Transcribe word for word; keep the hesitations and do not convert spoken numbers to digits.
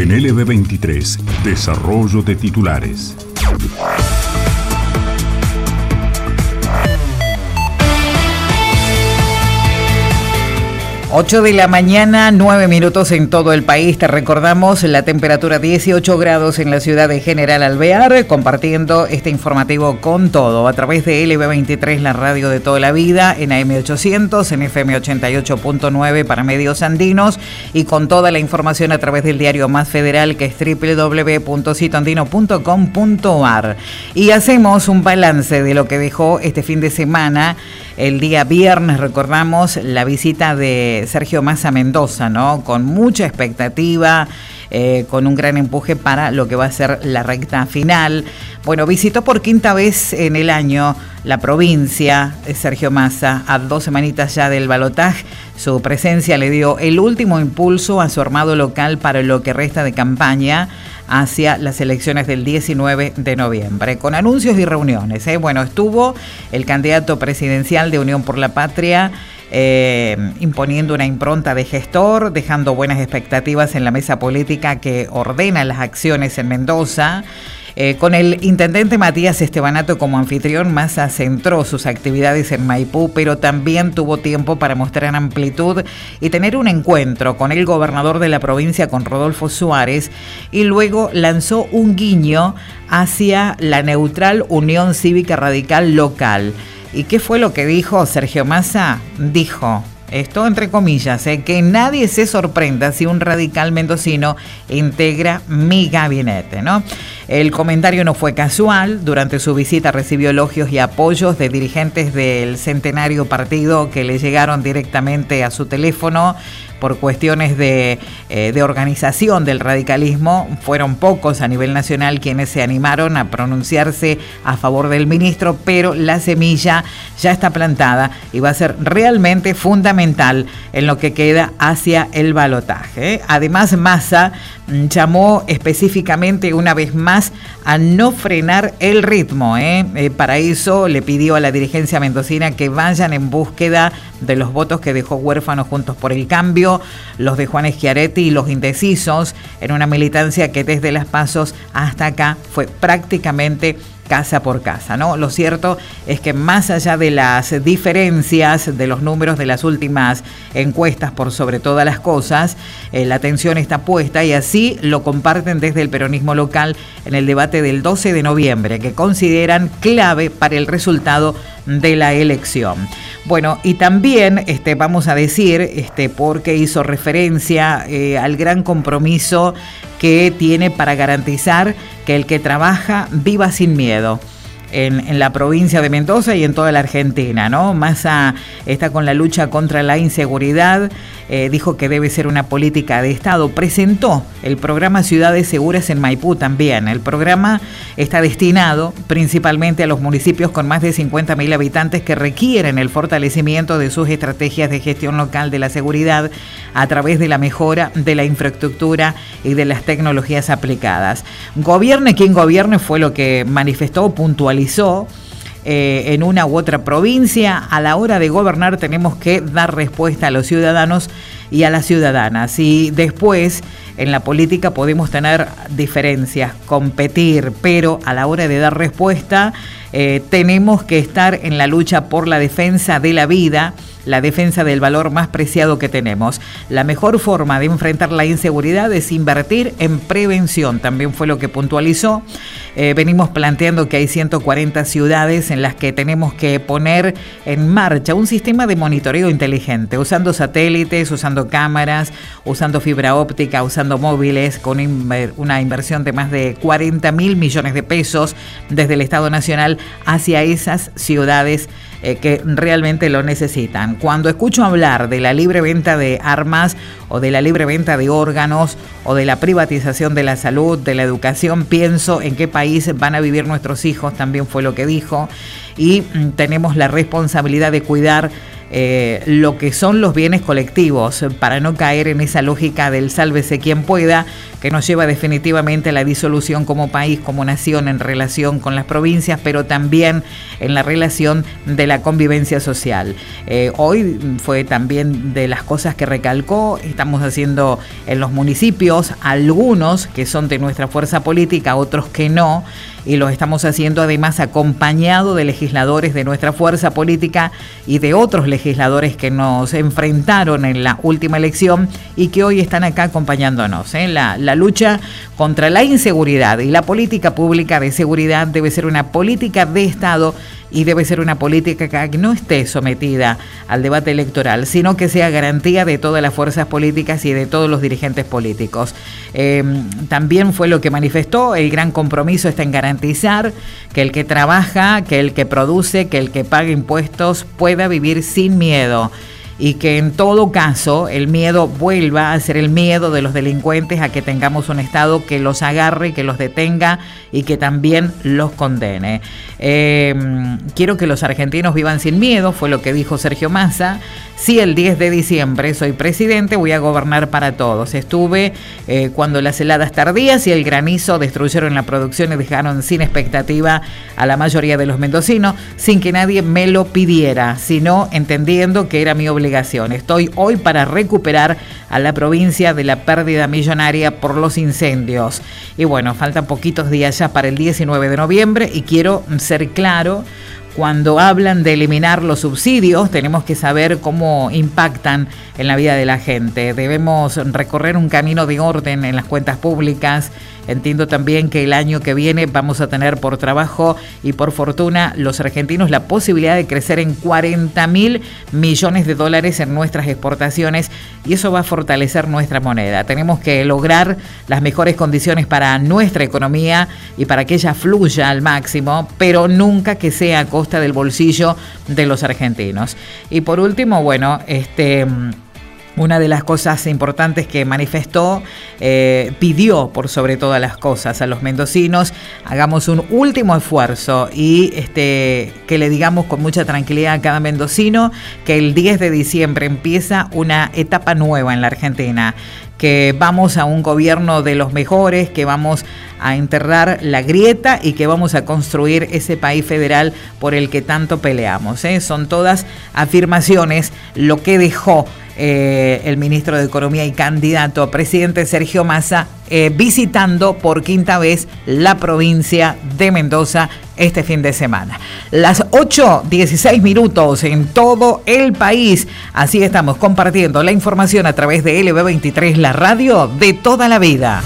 En L V veintitrés, desarrollo de titulares. ocho de la mañana, nueve minutos en todo el país. Te recordamos la temperatura dieciocho grados en la ciudad de General Alvear, compartiendo este informativo con todo a través de L V veintitrés, la radio de toda la vida, en A M ochocientos, en F M ochenta y ocho punto nueve para medios andinos, y con toda la información a través del diario Más Federal, que es doble u doble u doble u punto sito andino punto com punto a r. Y hacemos un balance de lo que dejó este fin de semana. El día viernes recordamos la visita de Sergio Massa Mendoza, ¿no? Con mucha expectativa, eh, con un gran empuje para lo que va a ser la recta final. Bueno, visitó por quinta vez en el año la provincia de Sergio Massa, a dos semanitas ya del balotaje. Su presencia le dio el último impulso a su armado local para lo que resta de campaña hacia las elecciones del diecinueve de noviembre, con anuncios y reuniones, ¿eh? Bueno, estuvo el candidato presidencial de Unión por la Patria, eh, imponiendo una impronta de gestor, dejando buenas expectativas en la mesa política que ordena las acciones en Mendoza. Eh, con el intendente Matías Estebanato como anfitrión, Massa centró sus actividades en Maipú, pero también tuvo tiempo para mostrar amplitud y tener un encuentro con el gobernador de la provincia, con Rodolfo Suárez, y luego lanzó un guiño hacia la neutral Unión Cívica Radical local. ¿Y qué fue lo que dijo Sergio Massa? Dijo, esto entre comillas, eh, que nadie se sorprenda si un radical mendocino integra mi gabinete, ¿no? El comentario no fue casual. Durante su visita recibió elogios y apoyos de dirigentes del centenario partido que le llegaron directamente a su teléfono por cuestiones de, eh, de organización del radicalismo. Fueron pocos a nivel nacional quienes se animaron a pronunciarse a favor del ministro, pero la semilla ya está plantada y va a ser realmente fundamental en lo que queda hacia el balotaje, ¿eh? Además, Massa llamó específicamente una vez más a no frenar el ritmo, ¿eh? Eh, para eso le pidió a la dirigencia mendocina que vayan en búsqueda de los votos que dejó huérfanos Juntos por el Cambio, los de Juan Schiaretti y los indecisos, en una militancia que desde las PASO hasta acá fue prácticamente casa por casa, ¿no? Lo cierto es que más allá de las diferencias de los números de las últimas encuestas, por sobre todas las cosas, eh, la atención está puesta, y así lo comparten desde el peronismo local en el debate del doce de noviembre, que consideran clave para el resultado de la elección. Bueno, y también este, vamos a decir, este, porque hizo referencia eh, al gran compromiso que tiene para garantizar que el que trabaja viva sin miedo en, en la provincia de Mendoza y en toda la Argentina, ¿no? Massa está con la lucha contra la inseguridad, eh, dijo que debe ser una política de Estado. Presentó el programa Ciudades Seguras en Maipú también. El programa está destinado principalmente a los municipios con más de cincuenta mil habitantes que requieren el fortalecimiento de sus estrategias de gestión local de la seguridad a través de la mejora de la infraestructura y de las tecnologías aplicadas. Gobierne quien gobierne, fue lo que manifestó, puntualizó. Eh, en una u otra provincia, a la hora de gobernar tenemos que dar respuesta a los ciudadanos y a las ciudadanas, y después en la política podemos tener diferencias, competir, pero a la hora de dar respuesta eh, tenemos que estar en la lucha por la defensa de la vida, la defensa del valor más preciado que tenemos. La mejor forma de enfrentar la inseguridad es invertir en prevención, también fue lo que puntualizó. Eh, venimos planteando que hay ciento cuarenta ciudades en las que tenemos que poner en marcha un sistema de monitoreo inteligente, usando satélites, usando cámaras, usando fibra óptica, usando móviles, con una inversión de más de cuarenta mil millones de pesos desde el Estado Nacional hacia esas ciudades eh, que realmente lo necesitan. Cuando escucho hablar de la libre venta de armas o de la libre venta de órganos o de la privatización de la salud, de la educación, pienso en qué país van a vivir nuestros hijos, también fue lo que dijo, y tenemos la responsabilidad de cuidar eh, lo que son los bienes colectivos, para no caer en esa lógica del sálvese quien pueda, que nos lleva definitivamente a la disolución como país, como nación, en relación con las provincias, pero también en la relación de la convivencia social. Eh, hoy fue también de las cosas que recalcó, estamos haciendo en los municipios, algunos que son de nuestra fuerza política, otros que no, y los estamos haciendo además acompañado de legisladores de nuestra fuerza política y de otros legisladores que nos enfrentaron en la última elección y que hoy están acá acompañándonos. ¿eh? La, la lucha contra la inseguridad y la política pública de seguridad debe ser una política de Estado y debe ser una política que no esté sometida al debate electoral, sino que sea garantía de todas las fuerzas políticas y de todos los dirigentes políticos. Eh, también fue lo que manifestó, el gran compromiso está en garantizar que el que trabaja, que el que produce, que el que paga impuestos pueda vivir sin miedo. Y que en todo caso el miedo vuelva a ser el miedo de los delincuentes a que tengamos un Estado que los agarre, que los detenga y que también los condene. Eh, quiero que los argentinos vivan sin miedo, fue lo que dijo Sergio Massa. Si el diez de diciembre soy presidente, voy a gobernar para todos. Estuve eh, cuando las heladas tardías y el granizo destruyeron la producción y dejaron sin expectativa a la mayoría de los mendocinos, sin que nadie me lo pidiera, sino entendiendo que era mi obligación. Estoy hoy para recuperar a la provincia de la pérdida millonaria por los incendios. Y bueno, faltan poquitos días ya para el diecinueve de noviembre y quiero ser claro, cuando hablan de eliminar los subsidios, tenemos que saber cómo impactan en la vida de la gente. Debemos recorrer un camino de orden en las cuentas públicas. Entiendo también que el año que viene vamos a tener por trabajo y por fortuna los argentinos la posibilidad de crecer en cuarenta mil millones de dólares en nuestras exportaciones y eso va a fortalecer nuestra moneda. Tenemos que lograr las mejores condiciones para nuestra economía y para que ella fluya al máximo, pero nunca que sea a costa del bolsillo de los argentinos. Y por último, bueno, este... una de las cosas importantes que manifestó, eh, pidió por sobre todas las cosas a los mendocinos, hagamos un último esfuerzo y este, que le digamos con mucha tranquilidad a cada mendocino que el diez de diciembre empieza una etapa nueva en la Argentina, que vamos a un gobierno de los mejores, que vamos a enterrar la grieta y que vamos a construir ese país federal por el que tanto peleamos. ¿eh? Son todas afirmaciones lo que dejó Eh, el ministro de Economía y candidato a presidente Sergio Massa eh, visitando por quinta vez la provincia de Mendoza este fin de semana. Las ocho dieciséis minutos en todo el país. Así estamos compartiendo la información a través de L V veintitrés, la radio de toda la vida.